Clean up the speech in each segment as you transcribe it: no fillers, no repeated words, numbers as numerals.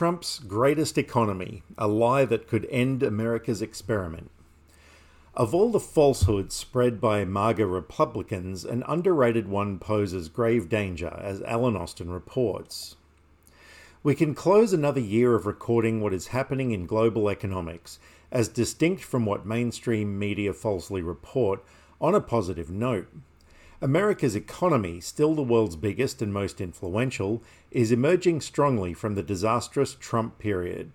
Trump's greatest economy, a lie that could end America's experiment. Of all the falsehoods spread by MAGA Republicans, an underrated one poses grave danger, as Alan Austin reports. We can close another year of recording what is happening in global economics, as distinct from what mainstream media falsely report, on a positive note. America's economy, still the world's biggest and most influential, is emerging strongly from the disastrous Trump period.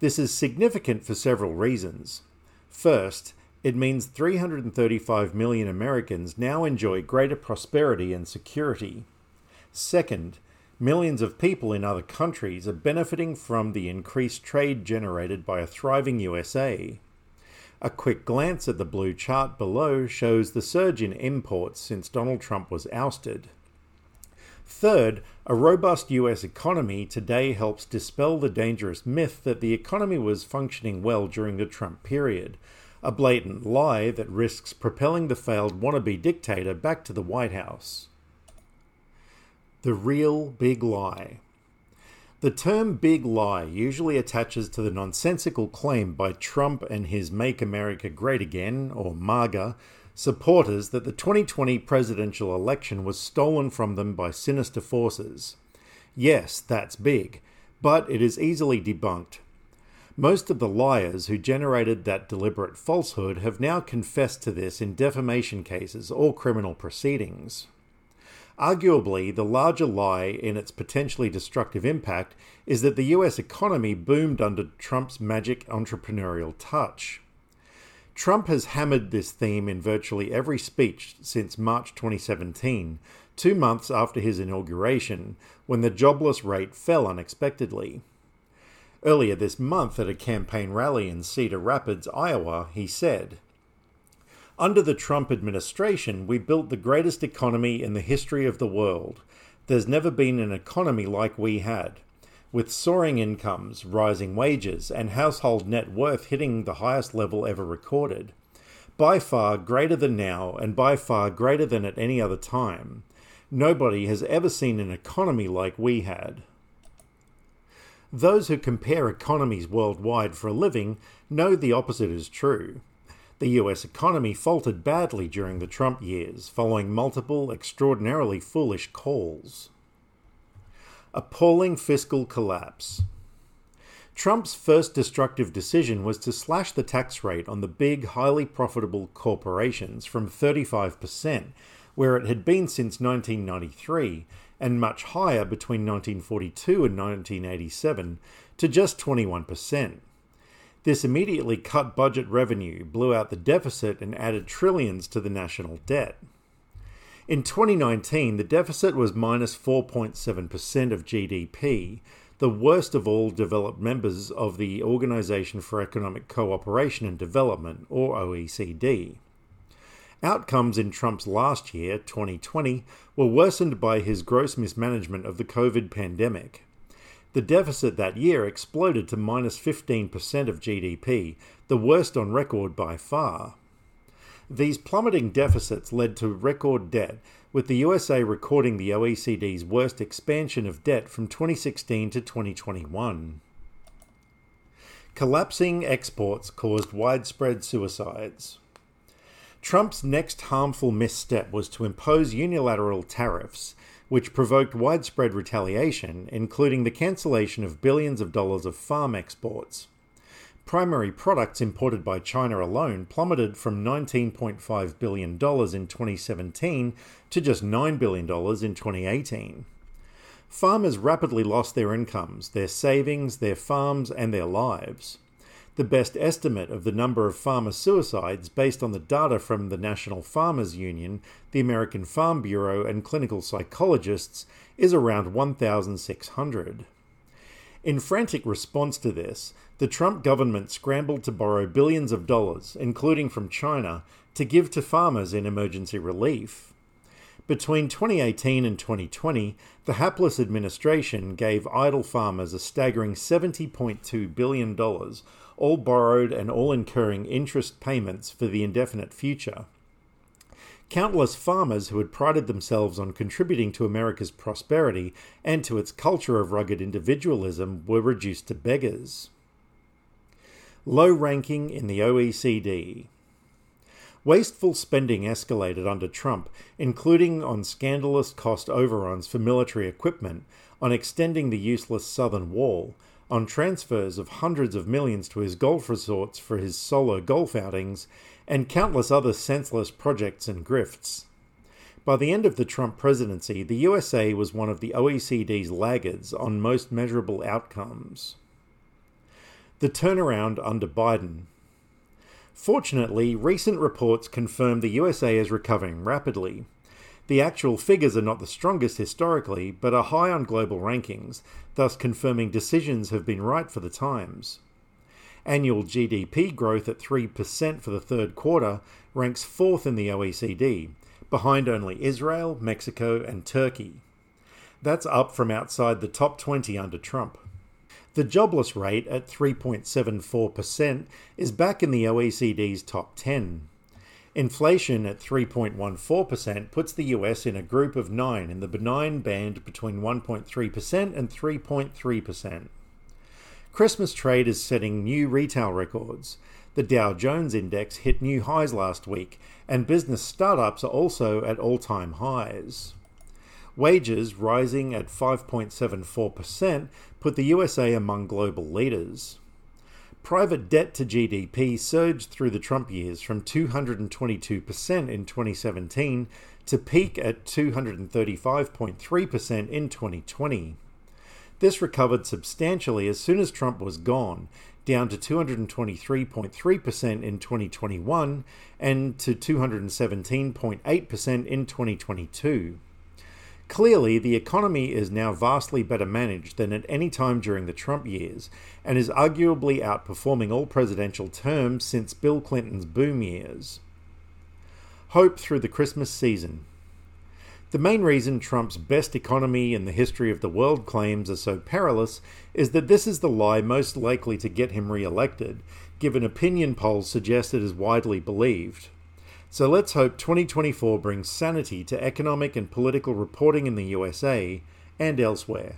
This is significant for several reasons. First, it means 335 million Americans now enjoy greater prosperity and security. Second, millions of people in other countries are benefiting from the increased trade generated by a thriving USA. A quick glance at the blue chart below shows the surge in imports since Donald Trump was ousted. Third, a robust US economy today helps dispel the dangerous myth that the economy was functioning well during the Trump period, a blatant lie that risks propelling the failed wannabe dictator back to the White House. The real big lie. The term big lie usually attaches to the nonsensical claim by Trump and his Make America Great Again, or MAGA, supporters that the 2020 presidential election was stolen from them by sinister forces. Yes, that's big, but it is easily debunked. Most of the liars who generated that deliberate falsehood have now confessed to this in defamation cases or criminal proceedings. Arguably, the larger lie in its potentially destructive impact is that the US economy boomed under Trump's magic entrepreneurial touch. Trump has hammered this theme in virtually every speech since March 2017, 2 months after his inauguration, when the jobless rate fell unexpectedly. Earlier this month at a campaign rally in Cedar Rapids, Iowa, he said, "Under the Trump administration, we built the greatest economy in the history of the world. There's never been an economy like we had, with soaring incomes, rising wages, and household net worth hitting the highest level ever recorded. By far greater than now, and by far greater than at any other time. Nobody has ever seen an economy like we had." Those who compare economies worldwide for a living know the opposite is true. The US economy faltered badly during the Trump years, following multiple extraordinarily foolish calls. Appalling fiscal collapse. Trump's first destructive decision was to slash the tax rate on the big, highly profitable corporations from 35%, where it had been since 1993, and much higher between 1942 and 1987, to just 21%. This immediately cut budget revenue, blew out the deficit, and added trillions to the national debt. In 2019, the deficit was minus 4.7% of GDP, the worst of all developed members of the Organization for Economic Cooperation and Development, or OECD. Outcomes in Trump's last year, 2020, were worsened by his gross mismanagement of the COVID pandemic. The deficit that year exploded to minus 15% of GDP, the worst on record by far. These plummeting deficits led to record debt, with the USA recording the OECD's worst expansion of debt from 2016 to 2021. Collapsing exports caused widespread suicides. Trump's next harmful misstep was to impose unilateral tariffs, which provoked widespread retaliation, including the cancellation of billions of dollars of farm exports. Primary products imported by China alone plummeted from $19.5 billion in 2017 to just $9 billion in 2018. Farmers rapidly lost their incomes, their savings, their farms, and their lives. The best estimate of the number of farmer suicides based on the data from the National Farmers Union, the American Farm Bureau, and clinical psychologists is around 1,600. In frantic response to this, the Trump government scrambled to borrow billions of dollars, including from China, to give to farmers in emergency relief. Between 2018 and 2020, the hapless administration gave idle farmers a staggering $70.2 billion, all borrowed and all incurring interest payments for the indefinite future. Countless farmers who had prided themselves on contributing to America's prosperity and to its culture of rugged individualism were reduced to beggars. Low ranking in the OECD. Wasteful spending escalated under Trump, including on scandalous cost overruns for military equipment, on extending the useless southern wall, on transfers of hundreds of millions to his golf resorts for his solo golf outings, and countless other senseless projects and grifts. By the end of the Trump presidency, the USA was one of the OECD's laggards on most measurable outcomes. The turnaround under Biden. Fortunately, recent reports confirm the USA is recovering rapidly. The actual figures are not the strongest historically, but are high on global rankings, thus confirming decisions have been right for the times. Annual GDP growth at 3% for the third quarter ranks fourth in the OECD, behind only Israel, Mexico, and Turkey. That's up from outside the top 20 under Trump. The jobless rate at 3.74% is back in the OECD's top 10. Inflation at 3.14% puts the US in a group of 9 in the benign band between 1.3% and 3.3%. Christmas trade is setting new retail records. The Dow Jones Index hit new highs last week, and business startups are also at all-time highs. Wages rising at 5.74% put the USA among global leaders. Private debt to GDP surged through the Trump years from 222% in 2017 to peak at 235.3% in 2020. This recovered substantially as soon as Trump was gone, down to 223.3% in 2021 and to 217.8% in 2022. Clearly, the economy is now vastly better managed than at any time during the Trump years, and is arguably outperforming all presidential terms since Bill Clinton's boom years. Hope through the Christmas season. The main reason Trump's best economy in the history of the world claims are so perilous is that this is the lie most likely to get him re-elected, given opinion polls suggest it is widely believed. So let's hope 2024 brings sanity to economic and political reporting in the USA and elsewhere.